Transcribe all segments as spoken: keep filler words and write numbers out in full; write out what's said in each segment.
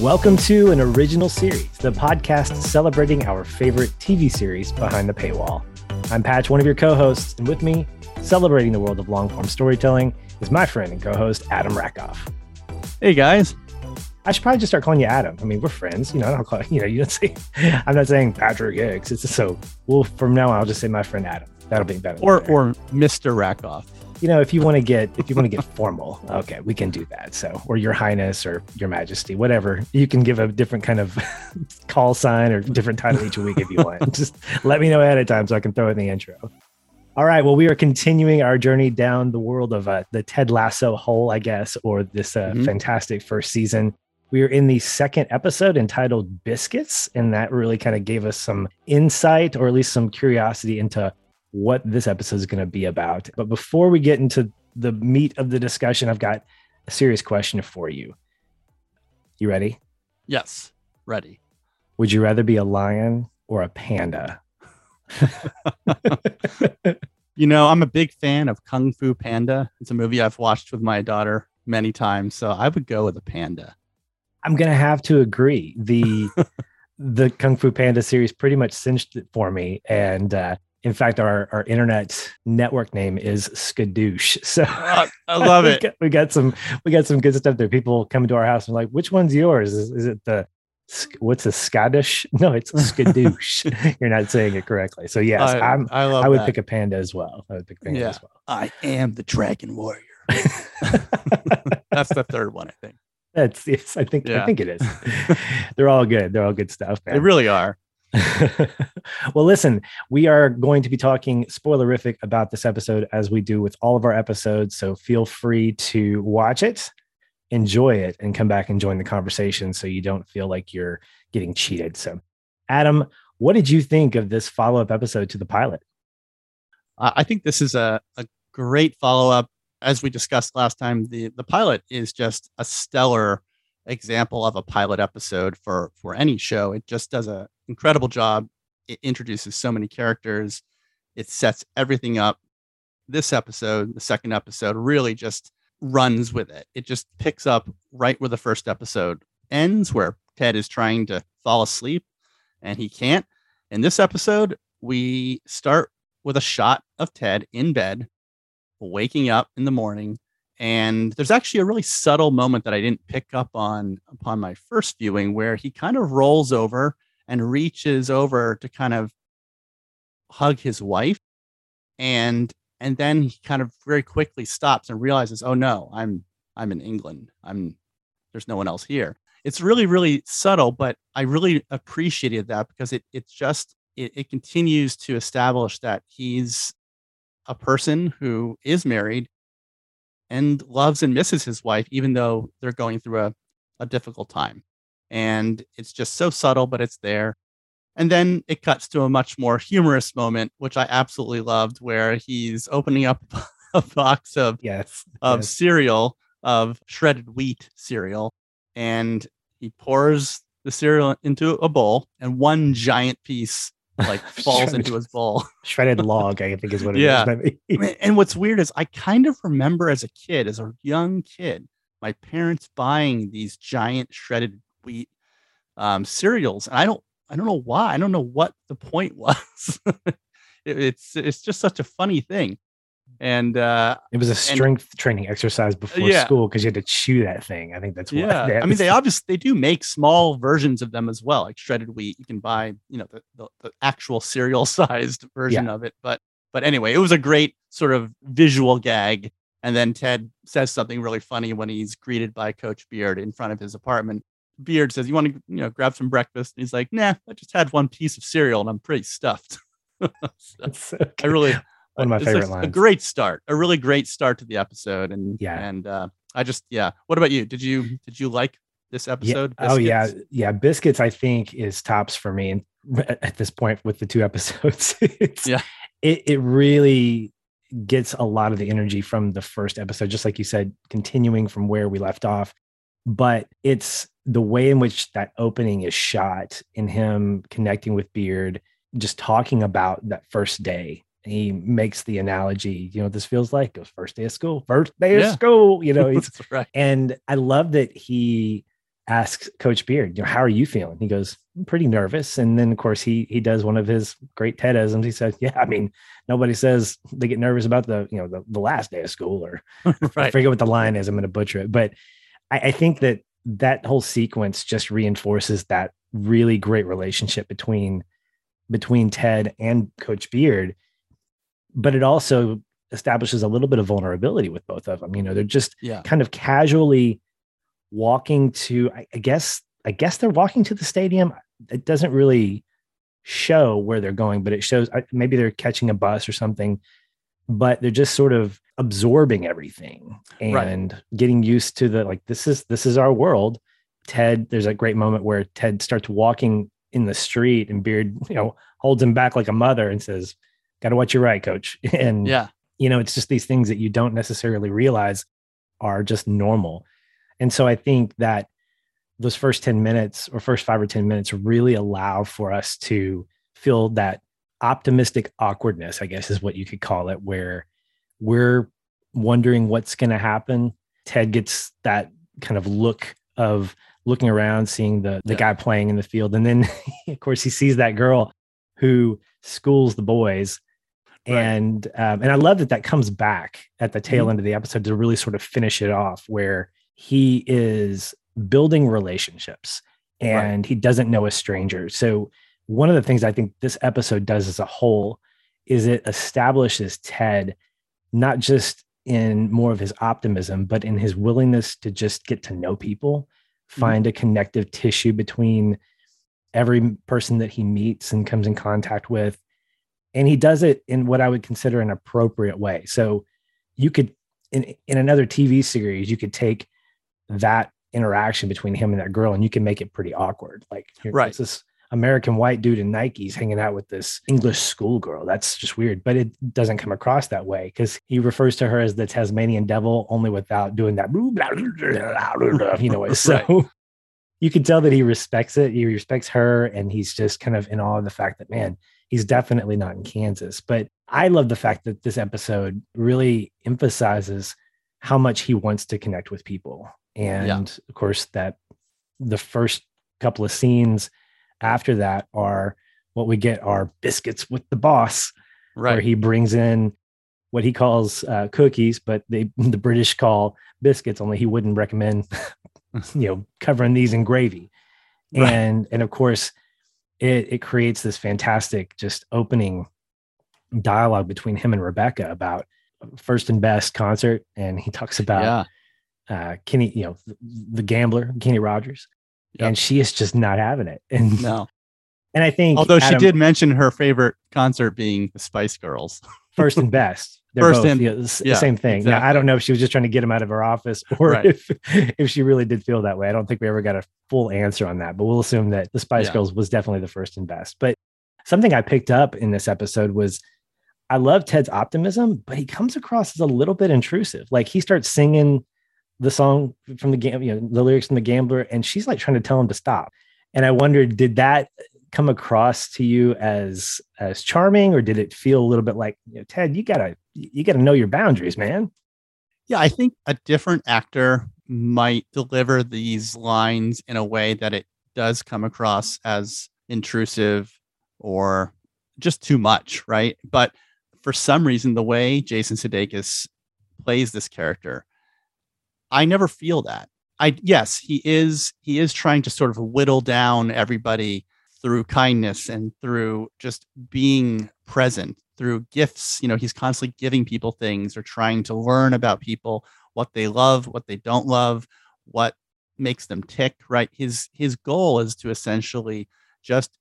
Welcome to an original series, the podcast celebrating our favorite T V series behind the paywall. I'm Patch, one of your co-hosts, and with me, celebrating the world of long-form storytelling, is my friend and co-host, Adam Rakoff. Hey, guys. I should probably just start calling you Adam. I mean, we're friends. You know, I don't call you know, you don't say, I'm not saying Patrick Hicks. It's so, well, from now on, I'll just say my friend Adam. That'll be better. Or, better. or Mister Rakoff. You know, if you want to get if you want to get formal, okay, we can do that. So, or Your Highness, or Your Majesty, whatever. You can give a different kind of call sign or different title each week if you want. Just let me know ahead of time so I can throw in the intro. All right. Well, we are continuing our journey down the world of uh, the Ted Lasso hole, I guess, or this uh, mm-hmm. fantastic first season. We are in the second episode entitled Biscuits, and that really kind of gave us some insight, or at least some curiosity into what this episode is going to be about. But before we get into the meat of the discussion, I've got a serious question for you. You ready? Yes, ready. Would you rather be a lion or a panda? You know, I'm a big fan of Kung Fu Panda. It's a movie I've watched with my daughter many times, so I would go with a panda. I'm going to have to agree. The the Kung Fu Panda series pretty much cinched it for me, and uh in fact, our, our internet network name is Skadoosh. So oh, I love we it. Got, we got some we got some good stuff there. People come into our house and like, which one's yours? Is, is it the what's a Scottish? No, it's Skadoosh. You're not saying it correctly. So yes, I, I'm. I, love I would that. pick a panda as well. I would pick panda yeah. as well. I am the dragon warrior. That's the third one, I think. That's it's. I think yeah. I think it is. They're all good. They're all good stuff, man. They really are. Well, listen, we are going to be talking spoilerific about this episode as we do with all of our episodes. So feel free to watch it, enjoy it, and come back and join the conversation so you don't feel like you're getting cheated. So, Adam, what did you think of this follow-up episode to the pilot? I think this is a, a great follow-up. As we discussed last time, the, the pilot is just a stellar example of a pilot episode for for any show. It just does a incredible job. It introduces so many characters. It sets everything up. This episode, the second episode, really just runs with it. It just picks up right where the first episode ends, where Ted is trying to fall asleep and he can't. In this episode, we start with a shot of Ted in bed, waking up in the morning. And there's actually a really subtle moment that I didn't pick up on upon my first viewing, where he kind of rolls over and reaches over to kind of hug his wife. And and then he kind of very quickly stops and realizes, oh, no, I'm I'm in England. I'm there's no one else here. It's really, really subtle, but I really appreciated that because it it just it, it continues to establish that he's a person who is married and loves and misses his wife, even though they're going through a, a difficult time. And it's just so subtle, but it's there. And then it cuts to a much more humorous moment, which I absolutely loved, where he's opening up a box of, yes, of yes. cereal, of shredded wheat cereal. And he pours the cereal into a bowl, and one giant piece like falls shredded, into his bowl. Shredded log, I think is what it yeah. is. And what's weird is I kind of remember as a kid, as a young kid, my parents buying these giant shredded wheat um, cereals. And I don't, I don't know why. I don't know what the point was. it, it's, it's just such a funny thing. And uh, it was a strength and, training exercise before yeah. school, because you had to chew that thing. I think that's what yeah. that I mean, they obviously they do make small versions of them as well, like shredded wheat. You can buy, you know, the, the, the actual cereal sized version yeah. of it. But but anyway, it was a great sort of visual gag. And then Ted says something really funny when he's greeted by Coach Beard in front of his apartment. Beard says, "You want to, you know, grab some breakfast?" And he's like, "Nah, I just had one piece of cereal and I'm pretty stuffed." so okay. I really. One of my it's favorite a, lines. A great start, a really great start to the episode, and yeah, and uh, I just yeah. What about you? Did you did you like this episode? Yeah. Oh yeah, yeah. Biscuits, I think, is tops for me. And at this point, with the two episodes, it's, yeah, it it really gets a lot of the energy from the first episode, just like you said, continuing from where we left off. But it's the way in which that opening is shot and him connecting with Beard, just talking about that first day. He makes the analogy, you know, this feels like it first day of school, first day yeah. of school, you know, he's right. And I love that he asks Coach Beard, you know, how are you feeling? He goes, I'm pretty nervous. And then of course he, he does one of his great TEDisms. He says, yeah, I mean, nobody says they get nervous about the, you know, the, the last day of school or right. I forget what the line is. I'm going to butcher it. But I, I think that that whole sequence just reinforces that really great relationship between, between Ted and Coach Beard. But it also establishes a little bit of vulnerability with both of them. You know, they're just yeah. kind of casually walking to, I, I guess, I guess they're walking to the stadium. It doesn't really show where they're going, but it shows maybe they're catching a bus or something, but they're just sort of absorbing everything and right. getting used to the, like, this is, this is our world. Ted, there's a great moment where Ted starts walking in the street and Beard, you know, holds him back like a mother and says, got to watch your right, coach. And, yeah. you know, it's just these things that you don't necessarily realize are just normal. And so I think that those first ten minutes or first five or ten minutes really allow for us to feel that optimistic awkwardness, I guess is what you could call it, where we're wondering what's going to happen. Ted gets that kind of look of looking around, seeing the, the yeah. guy playing in the field. And then, of course, he sees that girl who schools the boys. Right. And um, and I love that that comes back at the tail mm-hmm. end of the episode to really sort of finish it off, where he is building relationships and right. he doesn't know a stranger. So one of the things I think this episode does as a whole is it establishes Ted, not just in more of his optimism, but in his willingness to just get to know people, find mm-hmm. a connective tissue between every person that he meets and comes in contact with. And he does it in what I would consider an appropriate way. So you could, in, in another T V series, you could take that interaction between him and that girl and you can make it pretty awkward. Like right. it's this American white dude in Nikes hanging out with this English schoolgirl. That's just weird, but it doesn't come across that way because he refers to her as the Tasmanian devil, only without doing that, you know, so right. you can tell that he respects it. He respects her. And he's just kind of in awe of the fact that, man, he's definitely not in Kansas. But I love the fact that this episode really emphasizes how much he wants to connect with people. And yeah. of course, that the first couple of scenes after that are what we get are biscuits with the boss, right. where he brings in what he calls uh, cookies, but they, the British call biscuits, only he wouldn't recommend you know, covering these in gravy. Right. And, and of course it, it creates this fantastic, just opening dialogue between him and Rebecca about first and best concert. And he talks about, yeah. uh, Kenny, you know, the, the gambler, Kenny Rogers, yep. and she is just not having it. And no, and I think, although Adam, she did mention her favorite concert being the Spice Girls, first and best. They're First both, and, you know, the yeah, same thing. Exactly. Now, I don't know if she was just trying to get him out of her office or right. if, if she really did feel that way. I don't think we ever got a full answer on that, but we'll assume that the Spice yeah. Girls was definitely the first and best. But something I picked up in this episode was I love Ted's optimism, but he comes across as a little bit intrusive. Like he starts singing the song from the game, you know, the lyrics from The Gambler, and she's like trying to tell him to stop. And I wondered, did that come across to you as as charming, or did it feel a little bit like, you know, Ted, you gotta you gotta know your boundaries, man? Yeah, I think a different actor might deliver these lines in a way that it does come across as intrusive or just too much, right? But for some reason, the way Jason Sudeikis plays this character, I never feel that. I yes, he is he is trying to sort of whittle down everybody through kindness and through just being present, through gifts. You know, he's constantly giving people things or trying to learn about people, what they love, what they don't love, what makes them tick, right? His, his goal is to essentially just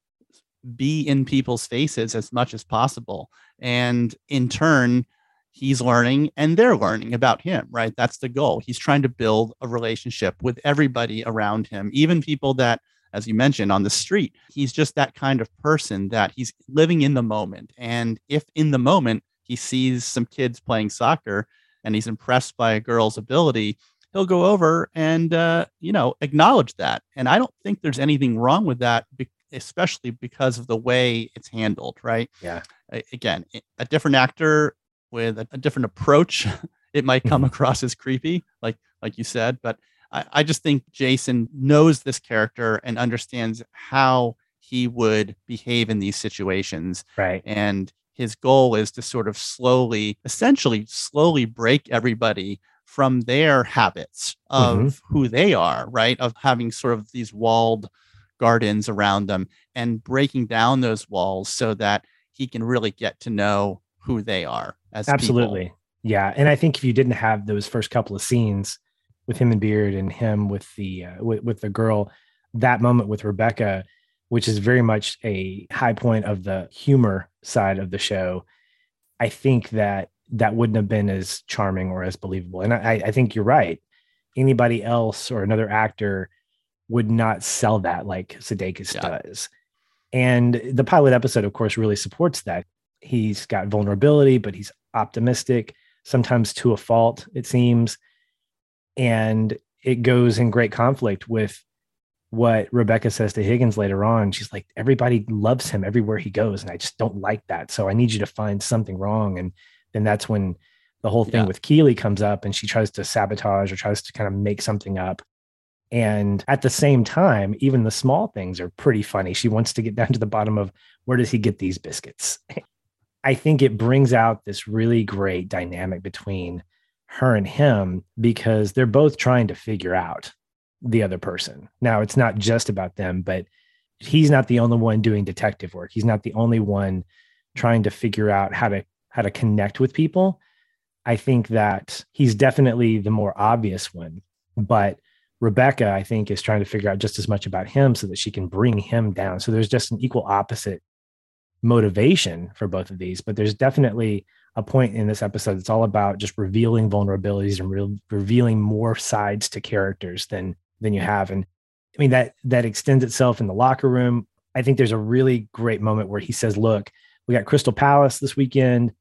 be in people's faces as much as possible. And in turn, he's learning and they're learning about him, right? That's the goal. He's trying to build a relationship with everybody around him, even people that, as you mentioned, on the street. He's just that kind of person that he's living in the moment. And if in the moment he sees some kids playing soccer and he's impressed by a girl's ability, he'll go over and, uh, you know, acknowledge that. And I don't think there's anything wrong with that, especially because of the way it's handled. Right. Yeah. Again, a different actor with a, a different approach, it might come across as creepy, like, like you said, but I, I just think Jason knows this character and understands how he would behave in these situations. Right. And his goal is to sort of slowly, essentially slowly break everybody from their habits of mm-hmm. who they are, right. Of having sort of these walled gardens around them and breaking down those walls so that he can really get to know who they are as absolutely. People. Yeah. And I think if you didn't have those first couple of scenes with him and Beard and him with the, uh, with, with the girl, that moment with Rebecca, which is very much a high point of the humor side of the show, I think that that wouldn't have been as charming or as believable. And I, I think you're right. Anybody else or another actor would not sell that like Sudeikis yeah. does. And the pilot episode, of course, really supports that. He's got vulnerability, but he's optimistic, sometimes to a fault, it seems. And it goes in great conflict with what Rebecca says to Higgins later on. She's like, everybody loves him everywhere he goes. And I just don't like that. So I need you to find something wrong. And then that's when the whole thing yeah. with Keeley comes up and she tries to sabotage or tries to kind of make something up. And at the same time, even the small things are pretty funny. She wants to get down to the bottom of where does he get these biscuits? I think it brings out this really great dynamic between her and him because they're both trying to figure out the other person. Now, it's not just about them, but he's not the only one doing detective work. He's not the only one trying to figure out how to how to connect with people. I think that he's definitely the more obvious one, but Rebecca, I think, is trying to figure out just as much about him so that she can bring him down. So there's just an equal opposite motivation for both of these, but there's definitely a point in this episode that's all about just revealing vulnerabilities and re- revealing more sides to characters than than you have. And I mean, that that extends itself in the locker room. I think there's a really great moment where he says, look, we got Crystal Palace this weekend.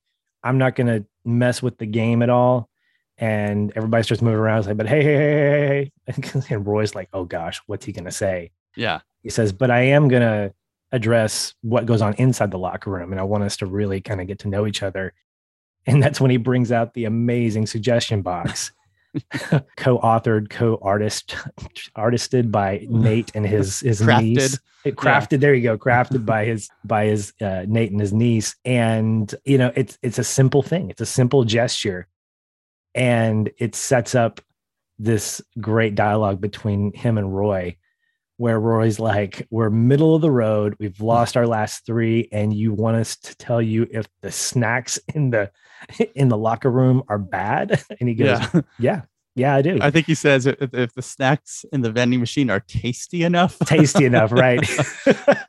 I'm not going to mess with the game at all. And everybody starts moving around. It's like, but hey, hey, hey, hey, hey. And Roy's like, oh gosh, what's he going to say? Yeah. He says, but I am going to address what goes on inside the locker room. And I want us to really kind of get to know each other. And that's when he brings out the amazing suggestion box, co-authored, co-artist, artisted by Nate and his, his crafted. niece. It crafted. Yeah. There you go. Crafted by his, by his uh, Nate and his niece. And, you know, it's, it's a simple thing. It's a simple gesture. And it sets up this great dialogue between him and Roy, where Roy's like, we're middle of the road. We've lost our last three. And you want us to tell you if the snacks in the in the locker room are bad? And he goes, yeah, yeah, yeah I do. I think he says if, if the snacks in the vending machine are tasty enough. Tasty enough, right.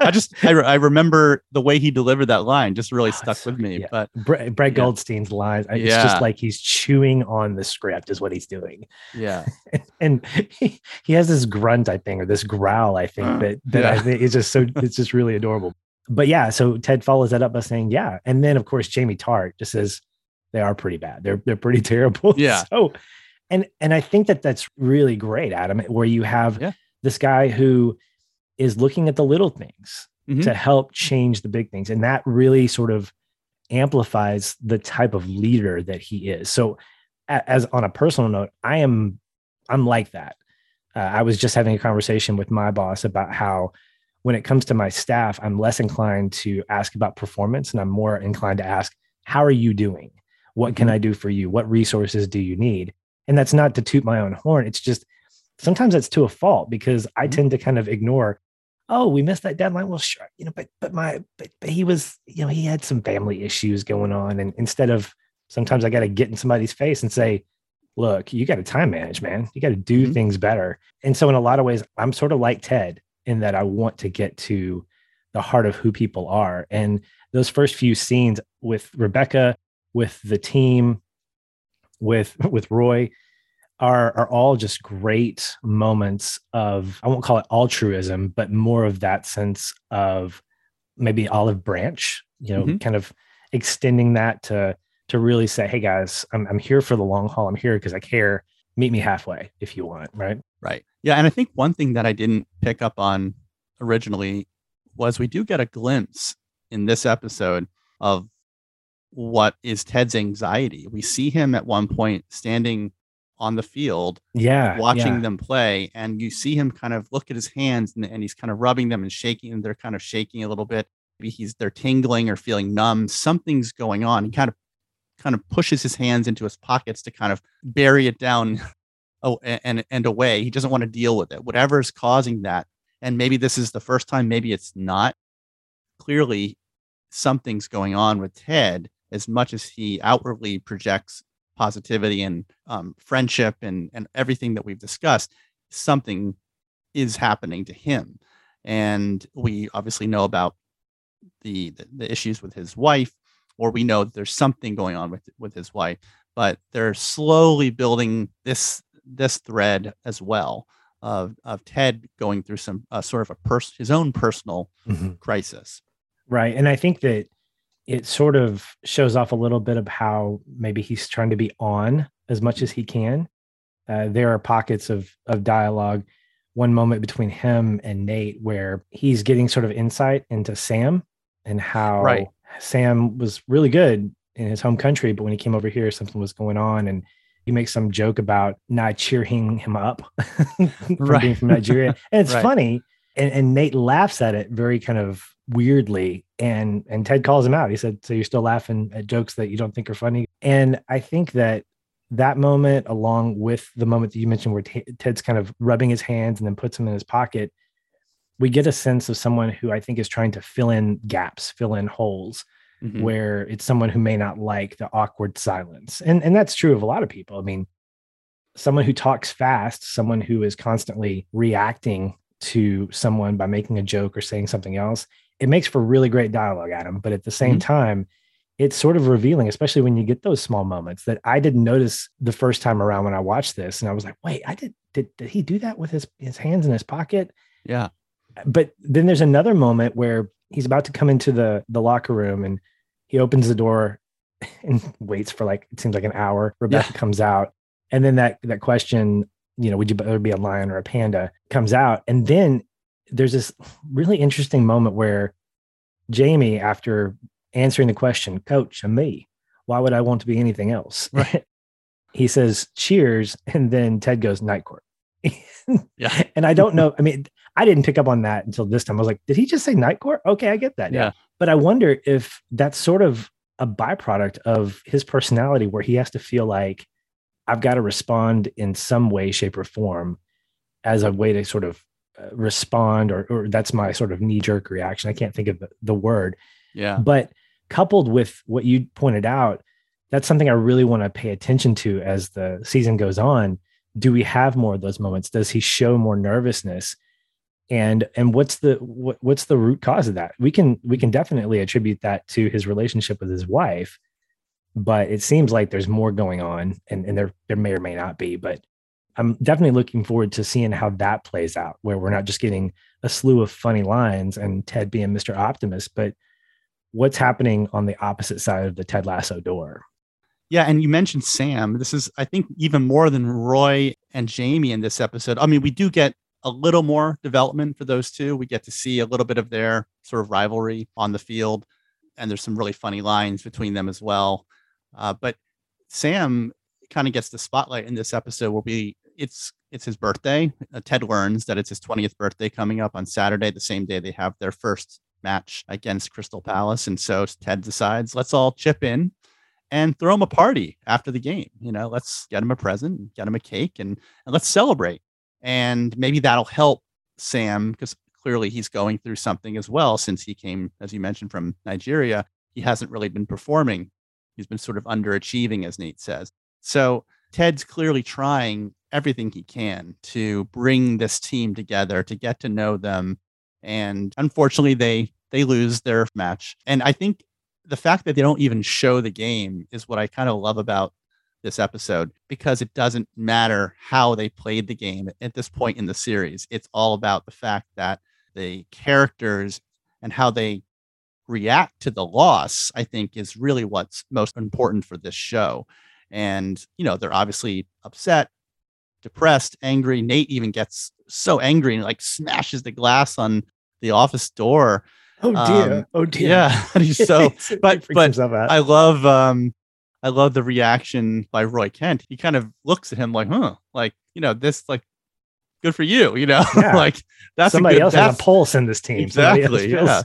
I just, I, re- I remember the way he delivered that line just really oh, stuck so, with me. Yeah. But Brett, Brett yeah. Goldstein's lines, it's yeah. just like he's chewing on the script is what he's doing. Yeah. And he, he has this grunt, I think, or this growl, I think, uh, that, that yeah. I think is just so, it's just really adorable. But yeah, so Ted follows that up by saying, yeah. And then, of course, Jamie Tartt just says, they are pretty bad. They're, they're pretty terrible. Yeah. So, and, and I think that that's really great, Adam, where you have yeah. this guy who is looking at the little things mm-hmm. to help change the big things. And that really sort of amplifies the type of leader that he is. So as on a personal note, I am, I'm like that. Uh, I was just having a conversation with my boss about how when it comes to my staff, I'm less inclined to ask about performance and I'm more inclined to ask, how are you doing? What can mm-hmm. I do for you? What resources do you need? And that's not to toot my own horn. It's just sometimes that's to a fault because I tend to kind of ignore, oh, we missed that deadline. Well, sure, you know, but but my but, but he was, you know, he had some family issues going on. And instead of sometimes I got to get in somebody's face and say, look, you got to time manage, man. You got to do mm-hmm. things better. And so in a lot of ways, I'm sort of like Ted in that I want to get to the heart of who people are. And those first few scenes with Rebecca, with the team, with with Roy are are all just great moments of, I won't call it altruism, but more of that sense of maybe olive branch, you know, mm-hmm. kind of extending that to to really say, hey guys, I'm I'm here for the long haul. I'm here because I care. Meet me halfway if you want. Right. Right. Yeah. And I think one thing that I didn't pick up on originally was we do get a glimpse in this episode of what is Ted's anxiety. We see him at one point standing on the field, yeah, watching yeah. them play, and you see him kind of look at his hands, and, and he's kind of rubbing them and shaking, and they're kind of shaking a little bit. Maybe he's they're tingling or feeling numb. Something's going on. He kind of kind of pushes his hands into his pockets to kind of bury it down oh, and, and away. He doesn't want to deal with it, whatever is causing that. And maybe this is the first time, maybe it's not. Clearly, something's going on with Ted. As much as he outwardly projects positivity and um, friendship and, and everything that we've discussed, something is happening to him. And we obviously know about the, the, the issues with his wife, or we know that there's something going on with, with his wife, but they're slowly building this, this thread as well of, of Ted going through some uh, sort of a person, his own personal mm-hmm. crisis. Right. And I think that it sort of shows off a little bit of how maybe he's trying to be on as much as he can. Uh, there are pockets of, of dialogue. One moment between him and Nate where he's getting sort of insight into Sam and how right. Sam was really good in his home country, but when he came over here, something was going on, and he makes some joke about not cheering him up from right. being from Nigeria. And it's right. funny. And, and Nate laughs at it very kind of weirdly. And, and Ted calls him out. He said, so you're still laughing at jokes that you don't think are funny. And I think that that moment, along with the moment that you mentioned where t- Ted's kind of rubbing his hands and then puts them in his pocket, we get a sense of someone who I think is trying to fill in gaps, fill in holes mm-hmm. where it's someone who may not like the awkward silence. And, and that's true of a lot of people. I mean, someone who talks fast, someone who is constantly reacting to someone by making a joke or saying something else, it makes for really great dialogue, Adam. But at the same mm-hmm. time, it's sort of revealing, especially when you get those small moments that I didn't notice the first time around when I watched this. And I was like, wait, I did, did, did he do that with his, his hands in his pocket? Yeah. But then there's another moment where he's about to come into the, the locker room, and he opens the door and waits for, like, it seems like an hour. Rebecca yeah. comes out. And then that, that question, you know, would you better be a lion or a panda, comes out. And then there's this really interesting moment where Jamie, after answering the question, coach, I'm me, why would I want to be anything else? Right. He says, cheers. And then Ted goes, night court. yeah. And I don't know. I mean, I didn't pick up on that until this time. I was like, did he just say night court? Okay, I get that. Yeah. yeah. But I wonder if that's sort of a byproduct of his personality, where he has to feel like, I've got to respond in some way, shape, or form as a way to sort of respond, or, or that's my sort of knee-jerk reaction. I can't think of the, the word. Yeah. But coupled with what you pointed out, that's something I really want to pay attention to as the season goes on. Do we have more of those moments? Does he show more nervousness? And and what's the what, what's the root cause of that? We can we can definitely attribute that to his relationship with his wife. But it seems like there's more going on, and, and there, there may or may not be, but I'm definitely looking forward to seeing how that plays out, where we're not just getting a slew of funny lines and Ted being Mister Optimist, but what's happening on the opposite side of the Ted Lasso door. Yeah. And you mentioned Sam. This is, I think, even more than Roy and Jamie in this episode. I mean, we do get a little more development for those two. We get to see a little bit of their sort of rivalry on the field, and there's some really funny lines between them as well. Uh, but Sam kind of gets the spotlight in this episode where we it's it's his birthday. Uh, Ted learns that it's his twentieth birthday coming up on Saturday, the same day they have their first match against Crystal Palace. And so Ted decides, let's all chip in and throw him a party after the game. You know, let's get him a present, get him a cake, and, and let's celebrate. And maybe that'll help Sam, because clearly he's going through something as well. Since he came, as you mentioned, from Nigeria, he hasn't really been performing. He's been sort of underachieving, as Nate says. So Ted's clearly trying everything he can to bring this team together, to get to know them. And unfortunately, they they lose their match. And I think the fact that they don't even show the game is what I kind of love about this episode, because it doesn't matter how they played the game at this point in the series. It's all about the fact that the characters and how they react to the loss, I think, is really what's most important for this show. And, you know, they're obviously upset, depressed, angry. Nate even gets so angry and like smashes the glass on the office door. Oh dear. Um, oh dear. Yeah. He's so, but, but I love, um, I love the reaction by Roy Kent. He kind of looks at him like, huh, like, you know, this, like, good for you, you know, yeah. like that's somebody a good, else that's, has a pulse in this team. Exactly. Feels... Yeah.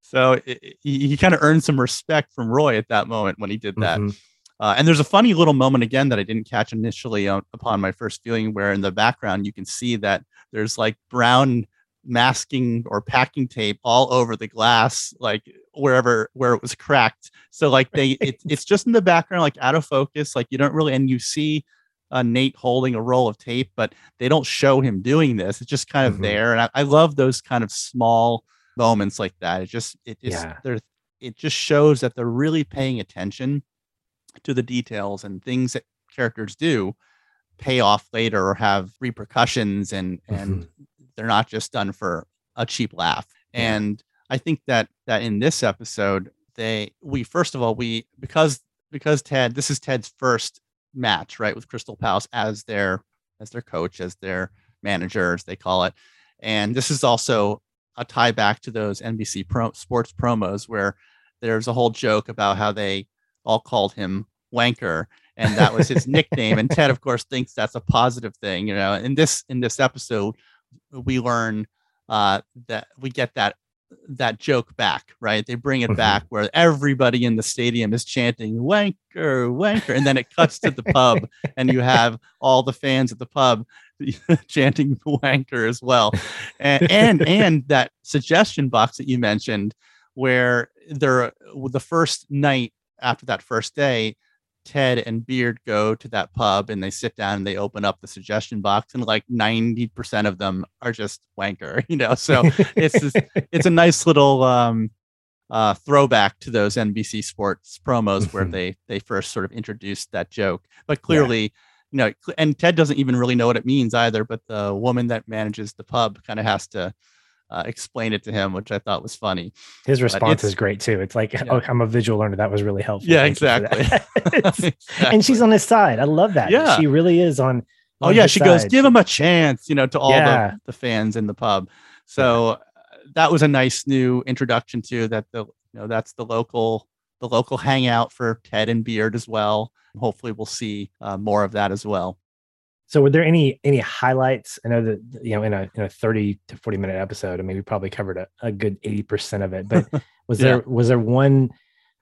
So it, it, he, he kind of earned some respect from Roy at that moment when he did that. Mm-hmm. Uh, and there's a funny little moment again that I didn't catch initially on, upon my first viewing, where in the background you can see that there's like brown masking or packing tape all over the glass, like wherever where it was cracked. So like they, it, it's just in the background, like out of focus, like you don't really, and you see uh, Nate holding a roll of tape, but they don't show him doing this. It's just kind of mm-hmm. there, and I, I love those kind of small moments like that. It just it is yeah. there. It just shows that they're really paying attention to the details, and things that characters do pay off later or have repercussions, and, and mm-hmm. they're not just done for a cheap laugh. Yeah. And I think that, that in this episode, they, we, first of all, we, because, because Ted, this is Ted's first match, right, with Crystal Palace as their, as their coach, as their manager, as they call it. And this is also a tie back to those N B C pro, sports promos where there's a whole joke about how they all called him Wanker, and that was his nickname. And Ted, of course, thinks that's a positive thing, you know. In this in this episode, we learn uh, that we get that that joke back, right? They bring it mm-hmm. back, where everybody in the stadium is chanting Wanker, Wanker, and then it cuts to the pub, and you have all the fans at the pub chanting Wanker as well, and, and and that suggestion box that you mentioned, where they're the first night. After that first day, Ted and Beard go to that pub and they sit down and they open up the suggestion box, and like ninety percent of them are just Wanker, you know? So it's, just, it's a nice little um, uh, throwback to those N B C sports promos where they, they first sort of introduced that joke, but clearly, yeah. you know, and Ted doesn't even really know what it means either, but the woman that manages the pub kind of has to Uh, explain it to him, which I thought was funny. His response is great too. It's like, yeah. oh, I'm a visual learner. That was really helpful. Yeah, exactly. exactly. And she's on his side. I love that. Yeah. She really is on. on oh yeah. She side. goes, give him a chance, you know, to all yeah. the, the fans in the pub. So yeah. uh, that was a nice new introduction to that. The, you know, that's the local, the local hangout for Ted and Beard as well. Hopefully we'll see uh, more of that as well. So were there any any highlights? I know that, you know, in a in a thirty to forty minute episode, I mean, we probably covered a, a good eighty percent of it, but was yeah. there was there one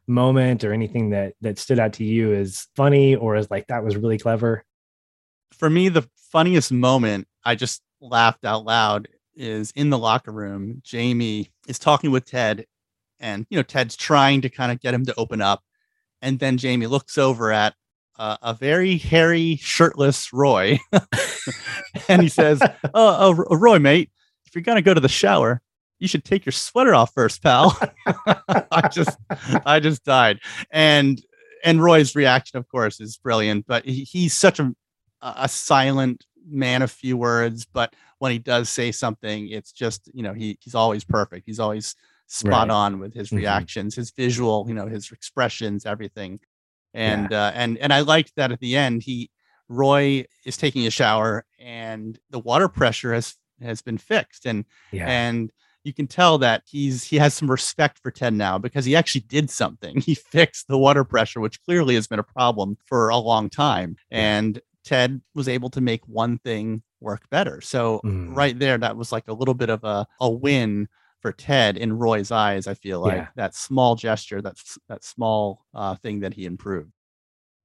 moment or anything that that stood out to you as funny or as like, that was really clever? For me, the funniest moment, I just laughed out loud, is in the locker room. Jamie is talking with Ted, and, you know, Ted's trying to kind of get him to open up. And then Jamie looks over at Uh, a very hairy, shirtless Roy. And he says, oh, oh, Roy, mate, if you're going to go to the shower, you should take your sweater off first, pal. I just, I just died. And, and Roy's reaction, of course, is brilliant, but he, he's such a, a silent man of few words, but when he does say something, it's just, you know, he he's always perfect. He's always spot right. on with his mm-hmm. reactions, his visual, you know, his expressions, everything. And, yeah. uh, and, and I liked that at the end, he, Roy is taking a shower and the water pressure has, has been fixed. And, yeah. and you can tell that he's, he has some respect for Ted now, because he actually did something. He fixed the water pressure, which clearly has been a problem for a long time. Yeah. And Ted was able to make one thing work better. So mm. right there, that was like a little bit of a, a win for Ted in Roy's eyes, I feel like yeah. that small gesture, that's that small uh, thing that he improved.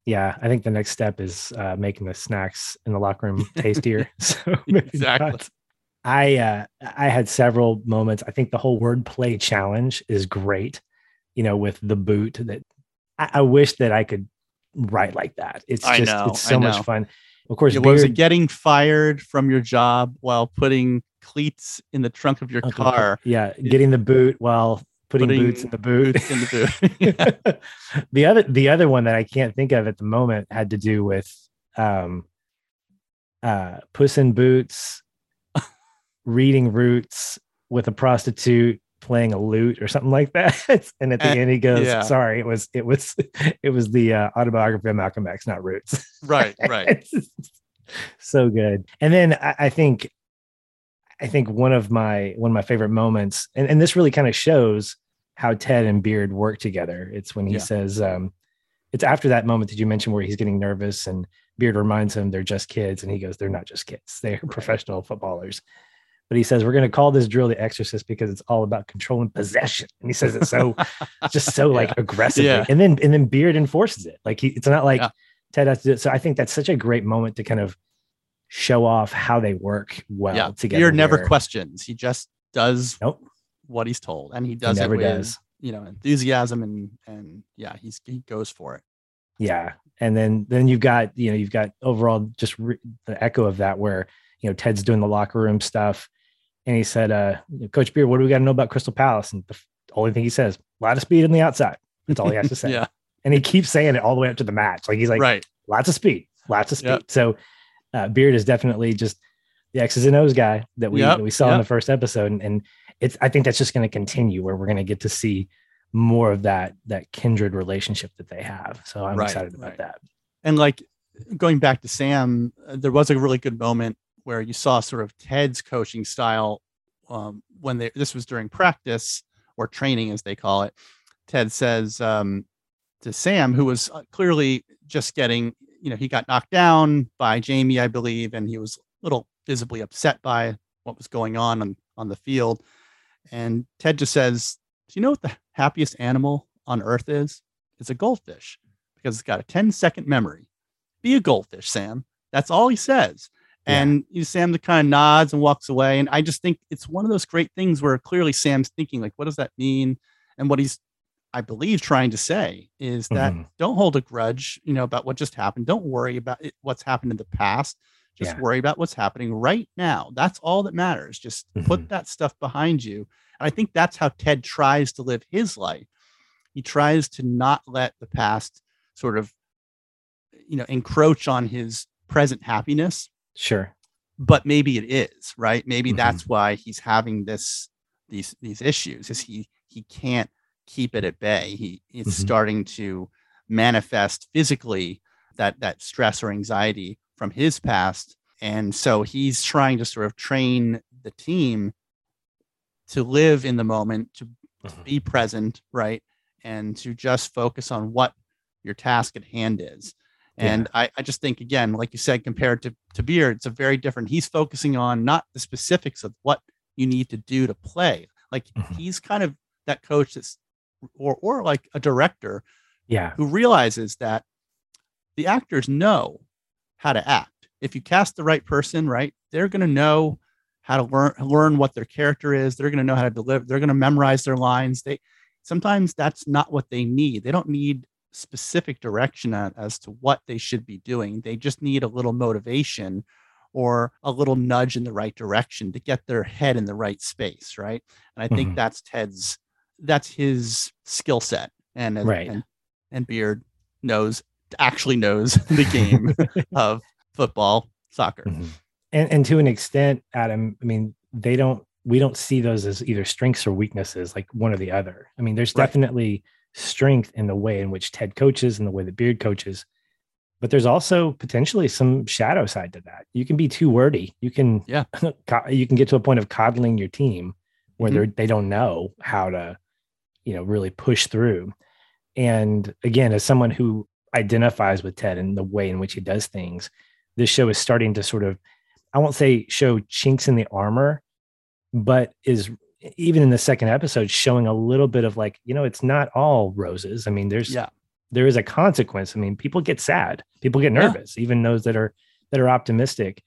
Yeah, I think the next step is uh, making the snacks in the locker room tastier. So exactly. Not. I uh, I had several moments. I think the whole wordplay challenge is great. You know, with the boot, that I, I wish that I could write like that. It's just I know, it's so much fun. Of course, yeah, Beard, was it getting fired from your job while putting cleats in the trunk of your okay. car? Yeah, getting the boot while putting, putting boots in the boot. Boots in the boot. Yeah. The other, the other one that I can't think of at the moment had to do with um, uh, Puss in Boots, reading Roots with a prostitute, playing a lute or something like that. And at the and, end he goes, yeah. sorry, it was, it was, it was the uh, autobiography of Malcolm X, not Roots. Right. Right. So good. And then I, I think, I think one of my, one of my favorite moments, and, and this really kind of shows how Ted and Beard work together. It's when he yeah. says, um, it's after that moment that you mentioned where he's getting nervous and Beard reminds him they're just kids. And he goes, they're not just kids. They're right. professional footballers. But he says, we're going to call this drill The Exorcist because it's all about control and possession. And he says it so, just so yeah. like aggressively. Yeah. And then, and then Beard enforces it. Like he, it's not like yeah. Ted has to do it. So I think that's such a great moment to kind of show off how they work well yeah. together. Beard never where, questions. He just does nope. what he's told. And he does he never it with, does. you know, enthusiasm and, and yeah, he's, he goes for it. Yeah. And then, then you've got, you know, you've got overall just re- the echo of that where, you know, Ted's doing the locker room stuff. And he said, uh, Coach Beard, what do we got to know about Crystal Palace? And the only thing he says, a lot of speed on the outside. That's all he has to say. yeah. And he keeps saying it all the way up to the match. Like he's like, right. lots of speed, lots of speed. Yep. So uh, Beard is definitely just the X's and O's guy that we, yep. that we saw yep. in the first episode. And, and it's, I think that's just going to continue where we're going to get to see more of that, that kindred relationship that they have. So I'm right, excited about right. that. And like going back to Sam, uh, there was a really good moment where you saw sort of Ted's coaching style um, when they, this was during practice or training as they call it. Ted says um, to Sam, who was clearly just getting, you know, he got knocked down by Jamie, I believe. And he was a little visibly upset by what was going on on, on the field. And Ted just says, do you know what the happiest animal on earth is? It's a goldfish because it's got a ten second memory. Be a goldfish, Sam. That's all he says. Yeah. And you know, Sam kind of nods and walks away. And I just think it's one of those great things where clearly Sam's thinking, like, what does that mean? And what he's, I believe, trying to say is that mm-hmm. don't hold a grudge, you know, about what just happened. Don't worry about it, what's happened in the past. Just yeah. worry about what's happening right now. That's all that matters. Just mm-hmm. put that stuff behind you. And I think that's how Ted tries to live his life. He tries to not let the past sort of, you know, encroach on his present happiness. Sure. But maybe it is, right? Maybe mm-hmm. that's why he's having this, these, these issues is he, he can't keep it at bay. He it's mm-hmm. starting to manifest physically that, that stress or anxiety from his past. And so he's trying to sort of train the team to live in the moment, to, to be present, right? And to just focus on what your task at hand is. And yeah. I, I just think, again, like you said, compared to, to Beard, it's a very different, he's focusing on not the specifics of what you need to do to play. Like mm-hmm. he's kind of that coach that's, or, or like a director yeah. who realizes that the actors know how to act. If you cast the right person, right, they're going to know how to learn, learn what their character is. They're going to know how to deliver. They're going to memorize their lines. They sometimes that's not what they need. They don't need specific direction as to what they should be doing. They just need a little motivation or a little nudge in the right direction to get their head in the right space. Right. And I think mm-hmm. that's Ted's, that's his skill set. And, right. and, and Beard knows, actually knows the game of football, soccer. Mm-hmm. And, and to an extent, Adam, I mean, they don't, we don't see those as either strengths or weaknesses, like one or the other. I mean, there's right. definitely strength in the way in which Ted coaches and the way that Beard coaches, but there's also potentially some shadow side to that. You can be too wordy. You can, yeah. you can get to a point of coddling your team where mm-hmm. they don't know how to, you know, really push through. And again, as someone who identifies with Ted and the way in which he does things, this show is starting to sort of, I won't say show chinks in the armor, but is even in the second episode showing a little bit of like, you know, it's not all roses. I mean, there's, yeah. there is a consequence. I mean, people get sad, people get nervous, yeah. even those that are, that are optimistic.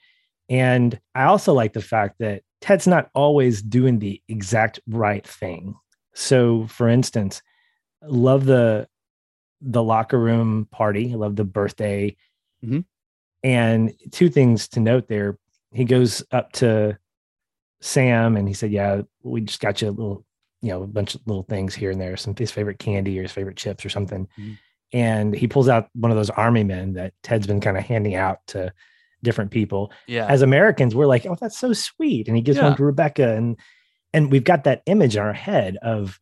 And I also like the fact that Ted's not always doing the exact right thing. So for instance, love the, the locker room party. I love the birthday. Mm-hmm. And two things to note there. He goes up to Sam and he said, yeah, we just got you a little, you know, a bunch of little things here and there, some his favorite candy or his favorite chips or something. Mm-hmm. And he pulls out one of those army men that Ted's been kind of handing out to different people. Yeah. As Americans, we're like, oh, that's so sweet. And he gives yeah. one to Rebecca. And And we've got that image in our head of,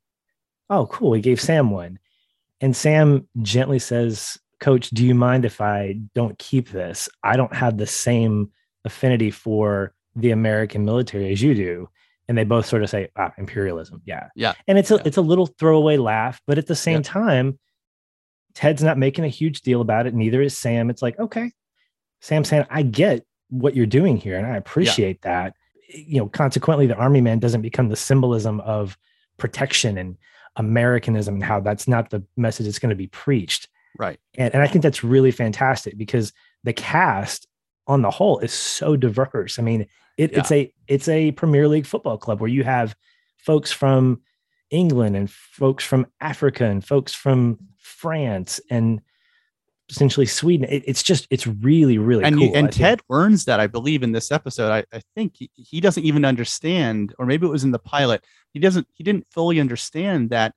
oh, cool, he gave Sam one. And Sam gently says, Coach, do you mind if I don't keep this? I don't have the same affinity for the American military as you do. And they both sort of say, ah, imperialism. Yeah. Yeah. And it's a, yeah. it's a little throwaway laugh, but at the same yeah. time, Ted's not making a huge deal about it. Neither is Sam. It's like, okay, Sam saying, I get what you're doing here. And I appreciate yeah. that. You know, consequently, the army man doesn't become the symbolism of protection and Americanism and how that's not the message that's going to be preached. Right. And, and I think that's really fantastic because the cast on the whole is so diverse. I mean, it, yeah. it's a, it's a Premier League football club where you have folks from England and folks from Africa and folks from France and essentially Sweden. It, it's just, it's really, really and cool. You, and I Ted think. learns that, I believe, in this episode. I, I think he, he doesn't even understand, or maybe it was in the pilot. He doesn't, he didn't fully understand that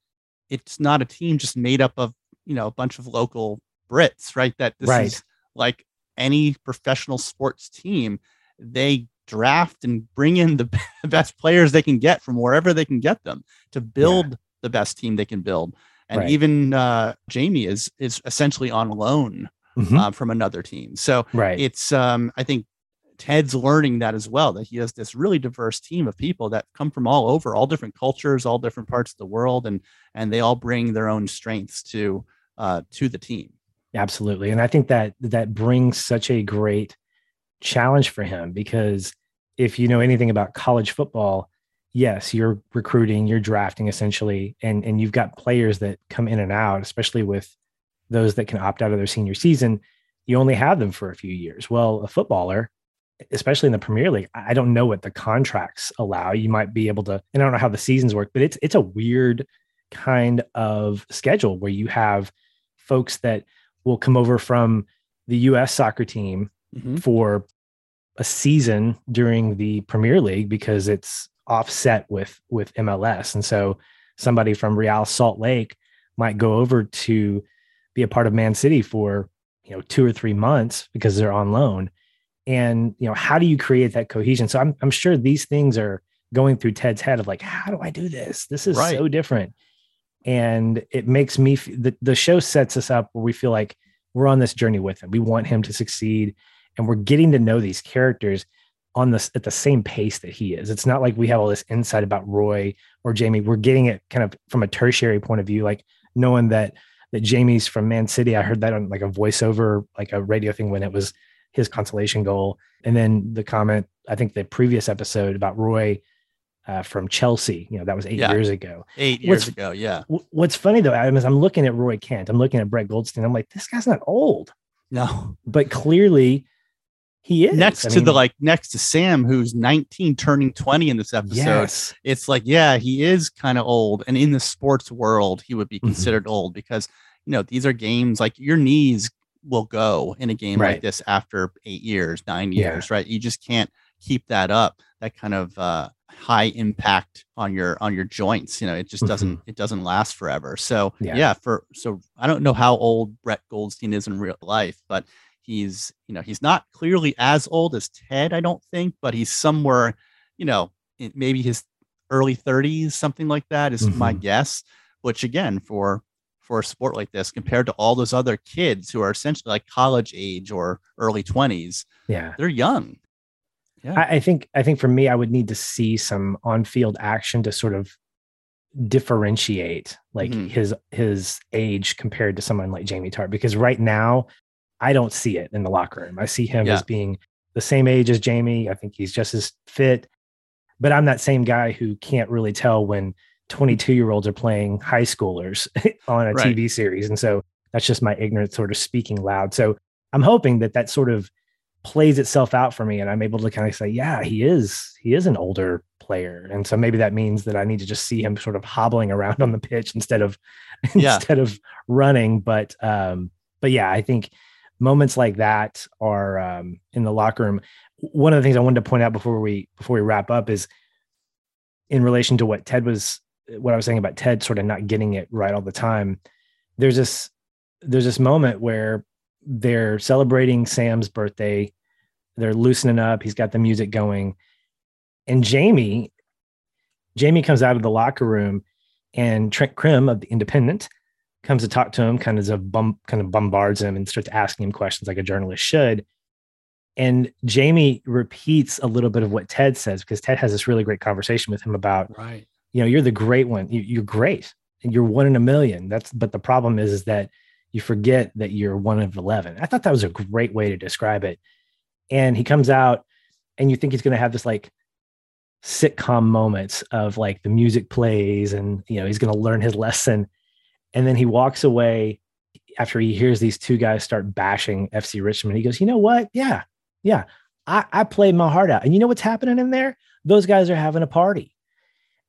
it's not a team just made up of, you know, a bunch of local Brits, right? That this right. is like any professional sports team. They draft and bring in the best players they can get from wherever they can get them to build yeah. the best team they can build. And right. even uh, Jamie is is essentially on loan mm-hmm. uh, from another team. So right. it's um, I think Ted's learning that as well, that he has this really diverse team of people that come from all over, all different cultures, all different parts of the world. And and they all bring their own strengths to uh, to the team. Absolutely. And I think that that brings such a great challenge for him, because if you know anything about college football, yes, you're recruiting, you're drafting essentially, and, and you've got players that come in and out, especially with those that can opt out of their senior season. You only have them for a few years. Well, a footballer, especially in the Premier League, I don't know what the contracts allow. You might be able to, and I don't know how the seasons work, but it's it's a weird kind of schedule where you have folks that will come over from the U S soccer team mm-hmm. for a season during the Premier League because it's offset with, with M L S. And so somebody from Real Salt Lake might go over to be a part of Man City for, you know, two or three months because they're on loan. And, you know, how do you create that cohesion? So I'm, I'm sure these things are going through Ted's head of like, how do I do this? This is right. so different. And it makes me, f- the, the show sets us up where we feel like we're on this journey with him. We want him to succeed. And we're getting to know these characters on this at the same pace that he is. It's not like we have all this insight about Roy or Jamie. We're getting it kind of from a tertiary point of view, like knowing that that Jamie's from Man City. I heard that on like a voiceover, like a radio thing when it was his consolation goal. And then the comment, I think the previous episode about Roy uh, from Chelsea, you know, that was eight yeah. years ago. Eight years what's, ago. Yeah. W- what's funny though, Adam, is I'm looking at Roy Kent. I'm looking at Brett Goldstein. I'm like, this guy's not old. No, but clearly he is. Next I to mean, the like next to Sam, who's nineteen turning twenty in this episode. Yes. It's like, yeah, he is kind of old. And in the sports world, he would be considered mm-hmm. old because, you know, these are games like your knees will go in a game right. like this after eight years, nine years, yeah. right? You just can't keep that up. That kind of uh, high impact on your on your joints, you know, it just mm-hmm. doesn't it doesn't last forever. So yeah. yeah, for so I don't know how old Brett Goldstein is in real life, but he's, you know, he's not clearly as old as Ted, I don't think, but he's somewhere, you know, in maybe his early thirties, something like that is mm-hmm. my guess. Which again, for for a sport like this, compared to all those other kids who are essentially like college age or early twenties, yeah, they're young. Yeah. I, I think, I think for me, I would need to see some on-field action to sort of differentiate like mm-hmm. his, his age compared to someone like Jamie Tartt, because right now I don't see it in the locker room. I see him yeah. as being the same age as Jamie. I think he's just as fit, but I'm that same guy who can't really tell when twenty-two year olds are playing high schoolers on a right. T V series. And so that's just my ignorance sort of speaking loud. So I'm hoping that that sort of plays itself out for me and I'm able to kind of say, yeah, he is, he is an older player. And so maybe that means that I need to just see him sort of hobbling around on the pitch instead of, yeah. instead of running. But, um, but yeah, I think moments like that are um, in the locker room. One of the things I wanted to point out before we, before we wrap up is in relation to what Ted was, what I was saying about Ted sort of not getting it right all the time. There's this, there's this moment where they're celebrating Sam's birthday. They're loosening up. He's got the music going. And Jamie, Jamie comes out of the locker room and Trent Crimm of The Independent comes to talk to him, kind of, a bum, kind of bombards him and starts asking him questions like a journalist should. And Jamie repeats a little bit of what Ted says, because Ted has this really great conversation with him about, right, you know, you're the great one. You, you're great. And you're one in a million. That's, but the problem is, is that you forget that you're one of eleven. I thought that was a great way to describe it. And he comes out and you think he's going to have this like sitcom moments of like the music plays and, you know, he's going to learn his lesson. And then he walks away after he hears these two guys start bashing F C Richmond. He goes, you know what? Yeah. Yeah. I, I played my heart out. And you know what's happening in there? Those guys are having a party.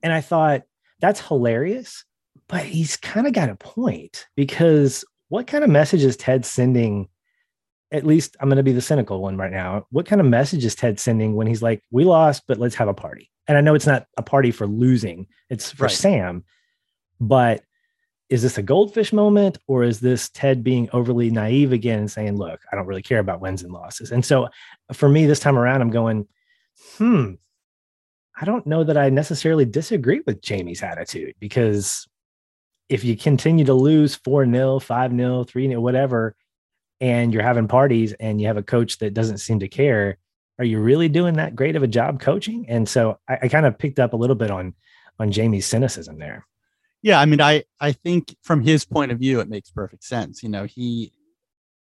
And I thought, that's hilarious. But he's kind of got a point, because what kind of message is Ted sending? At least I'm going to be the cynical one right now. What kind of message is Ted sending when he's like, we lost, but let's have a party? And I know it's not a party for losing. It's for right. Sam. But is this a goldfish moment, or is this Ted being overly naive again and saying, look, I don't really care about wins and losses? And so for me this time around, I'm going, hmm, I don't know that I necessarily disagree with Jamie's attitude, because if you continue to lose four nil, five nil, three nil, whatever, and you're having parties and you have a coach that doesn't seem to care, are you really doing that great of a job coaching? And so I, I kind of picked up a little bit on, on Jamie's cynicism there. Yeah, I mean, I, I think from his point of view, it makes perfect sense. You know, he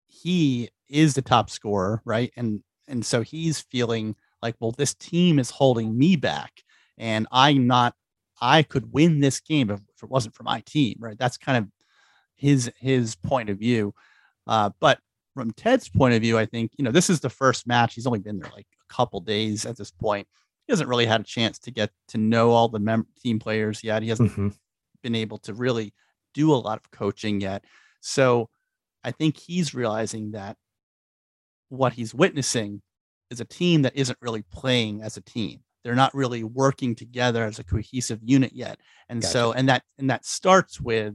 he is the top scorer, right? And and so he's feeling like, well, this team is holding me back, and I'm not, I could win this game if it wasn't for my team, right? That's kind of his his point of view. Uh, but from Ted's point of view, I think, you know, this is the first match. He's only been there like a couple days at this point. He hasn't really had a chance to get to know all the mem- team players yet. He hasn't mm-hmm. been able to really do a lot of coaching yet. So I think he's realizing that what he's witnessing is a team that isn't really playing as a team. They're not really working together as a cohesive unit yet. And gotcha. so, and that, and that starts with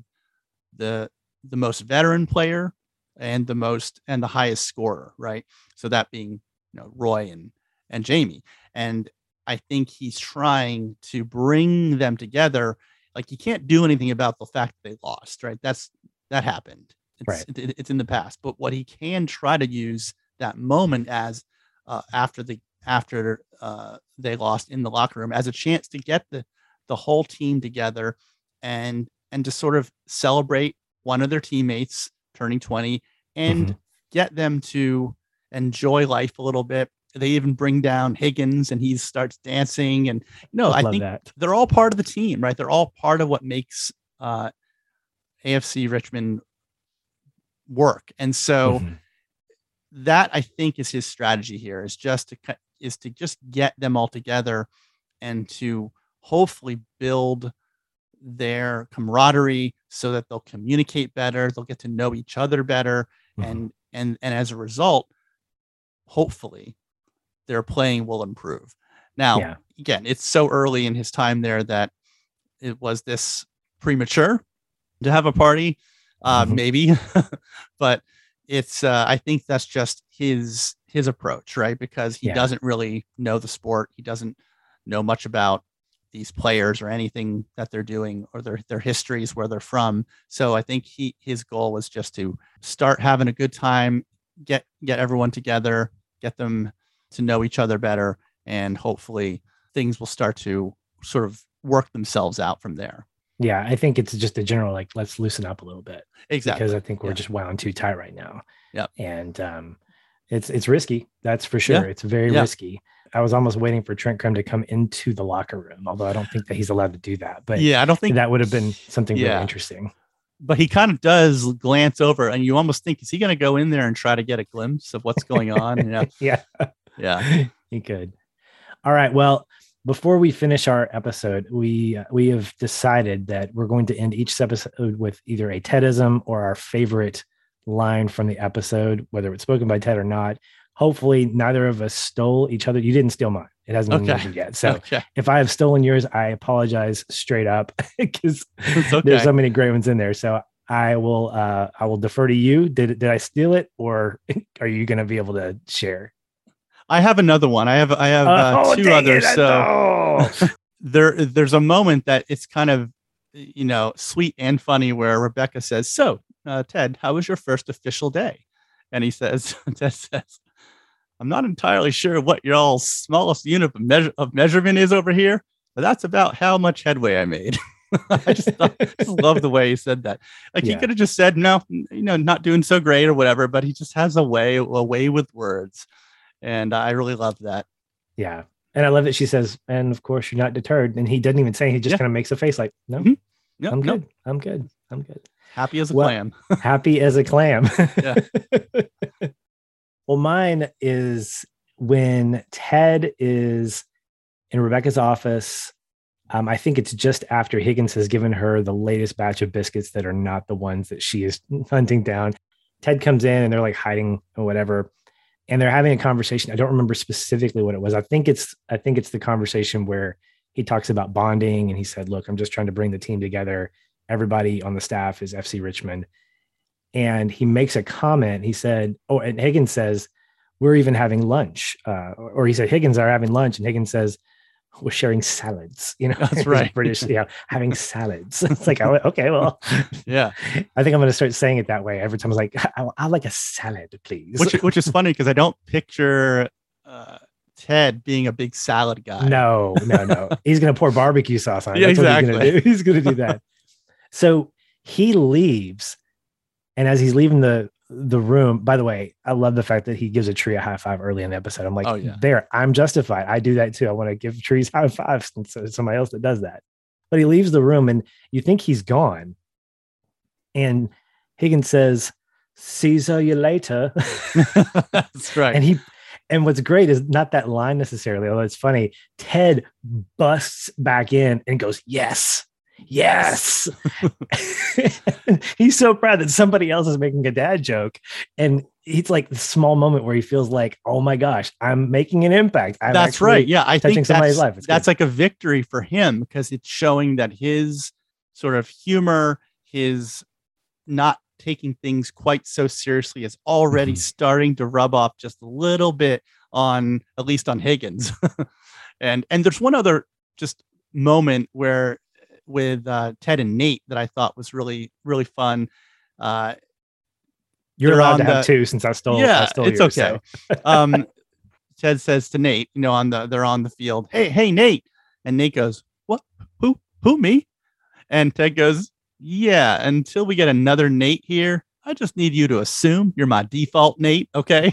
the, the most veteran player and the most, and the highest scorer. Right. So that being, you know, Roy and, and Jamie. And I think he's trying to bring them together. Like, you can't do anything about the fact that they lost, right? That's, that happened. It's, right. it, it's in the past, but what he can try to use that moment as uh, after the, after uh, they lost in the locker room as a chance to get the, the whole team together and, and to sort of celebrate one of their teammates turning twenty and mm-hmm. get them to enjoy life a little bit. They even bring down Higgins and he starts dancing. And no, I, I think that. They're all part of the team, right? They're all part of what makes uh, A F C Richmond work. And so mm-hmm. that, I think, is his strategy here, is just to is to just get them all together and to hopefully build their camaraderie so that they'll communicate better. They'll get to know each other better. Mm-hmm. And, and, and as a result, hopefully, their playing will improve. Now, yeah. again, it's so early in his time there that it was this premature to have a party, uh, mm-hmm. maybe, but it's, uh, I think that's just his, his approach, right? Because he yeah. doesn't really know the sport. He doesn't know much about these players or anything that they're doing or their, their histories, where they're from. So I think he, his goal was just to start having a good time, get, get everyone together, get them to know each other better, and hopefully things will start to sort of work themselves out from there. Yeah, I think it's just a general, like, let's loosen up a little bit. Exactly. Because I think we're yeah. just wound too tight right now. Yeah. And um, it's it's risky, that's for sure. Yeah. It's very yeah. risky. I was almost waiting for Trent Crimm to come into the locker room, although I don't think that he's allowed to do that. But yeah, I don't think that would have been something yeah. really interesting. But he kind of does glance over, and you almost think, is he going to go in there and try to get a glimpse of what's going on? You know? yeah. Yeah, he could. All right. Well, before we finish our episode, we uh, we have decided that we're going to end each episode with either a Tedism or our favorite line from the episode, whether it's spoken by Ted or not. Hopefully, neither of us stole each other. You didn't steal mine. It hasn't been okay. mentioned yet. So okay. if I have stolen yours, I apologize straight up, because okay. there's so many great ones in there. So I will uh, I will defer to you. Did did I steal it, or are you going to be able to share? I have another one. I have I have uh, oh, two others. It, so there there's a moment that it's kind of, you know, sweet and funny where Rebecca says, so, uh, Ted, how was your first official day? And he says, Ted says, I'm not entirely sure what your all smallest unit of, measure- of measurement is over here, but that's about how much headway I made. I just, thought, just love the way he said that. Like, yeah. He could have just said, no, you know, not doing so great or whatever, but he just has a way, a way with words. And I really love that. Yeah. And I love that she says, and of course you're not deterred. And he doesn't even say, he just yeah. kind of makes a face like, no, mm-hmm. yep, I'm good. Nope. I'm good. I'm good. Happy as a well, clam. Happy as a clam. Yeah. Well, mine is when Ted is in Rebecca's office. Um, I think it's just after Higgins has given her the latest batch of biscuits that are not the ones that she is hunting down. Ted comes in and they're like hiding or whatever. And they're having a conversation. I don't remember specifically what it was. I think it's I think it's the conversation where he talks about bonding. And he said, look, I'm just trying to bring the team together. Everybody on the staff is F C Richmond. And he makes a comment. He said, oh, and Higgins says, we're even having lunch. Uh, or he said, Higgins are having lunch. And Higgins says, we're sharing salads. You know, that's right. British, yeah, you know, having salads. It's like, oh, okay, well, yeah. I think I'm going to start saying it that way every time. I was like, I'll, I'll like a salad, please. Which, which is funny because I don't picture uh, Ted being a big salad guy. No, no, no. He's going to pour barbecue sauce on it. Yeah, that's exactly. What he's going to do. He's going to do that. So he leaves, and as he's leaving the the room, by the way, I love the fact that he gives a tree a high five early in the episode. I'm like, oh, yeah. There, I'm justified. I do that too. I want to give trees high fives. And so somebody else that does that, but he leaves the room and you think he's gone. And Higgins says, "Caesar, you later." That's right. And he, and what's great is not that line necessarily, although it's funny. Ted busts back in and goes, yes. Yes. He's so proud that somebody else is making a dad joke. And it's like the small moment where he feels like, oh my gosh, I'm making an impact. I'm that's right. Yeah. I touching think somebody's that's, life. It's that's good. Like a victory for him because it's showing that his sort of humor, his not taking things quite so seriously is already mm-hmm. starting to rub off just a little bit on, at least on Higgins. and, and there's one other just moment where, with uh, Ted and Nate that I thought was really, really fun. Uh, You're allowed to the, have two since I stole. Yeah, I stole it's yours, okay. So. um, Ted says to Nate, you know, on the, they're on the field. Hey, hey, Nate. And Nate goes, what, who, who, me? And Ted goes, yeah, until we get another Nate here, I just need you to assume you're my default Nate. Okay.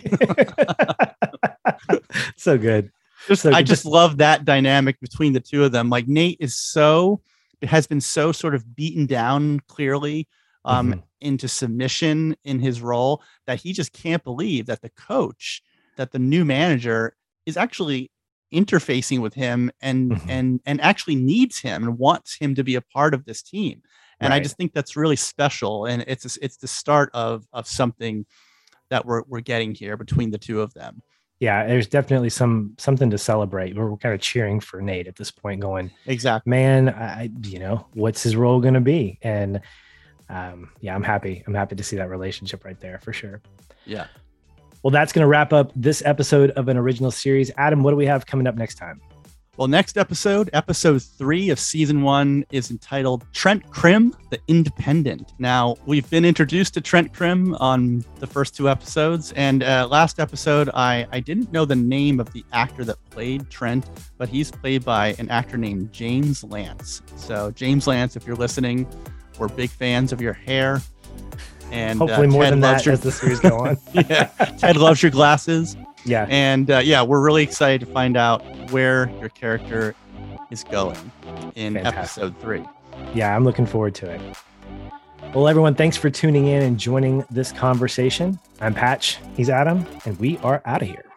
So good. Just, so good. I just love that dynamic between the two of them. Like Nate is so, it has been so sort of beaten down clearly um, mm-hmm. into submission in his role that he just can't believe that the coach, that the new manager is actually interfacing with him and, mm-hmm. and, and actually needs him and wants him to be a part of this team. And right. I just think that's really special. And it's, it's the start of, of something that we're, we're getting here between the two of them. Yeah, there's definitely some something to celebrate. We're kind of cheering for Nate at this point going, exactly, man, I, you know, what's his role going to be? And um, yeah, I'm happy. I'm happy to see that relationship right there for sure. Yeah. Well, that's going to wrap up this episode of an original series. Adam, what do we have coming up next time? Well, next episode, episode three of season one is entitled Trent Crimm, the Independent. Now, we've been introduced to Trent Crimm on the first two episodes. And uh, last episode, I, I didn't know the name of the actor that played Trent, but he's played by an actor named James Lance. So James Lance, if you're listening, we're big fans of your hair. And hopefully uh, more Ted than that your... as the series go on. Yeah, Ted loves your glasses. Yeah. And uh, yeah, we're really excited to find out where your character is going in Fantastic. episode three. Yeah, I'm looking forward to it. Well, everyone, thanks for tuning in and joining this conversation. I'm Patch. He's Adam. And we are out of here.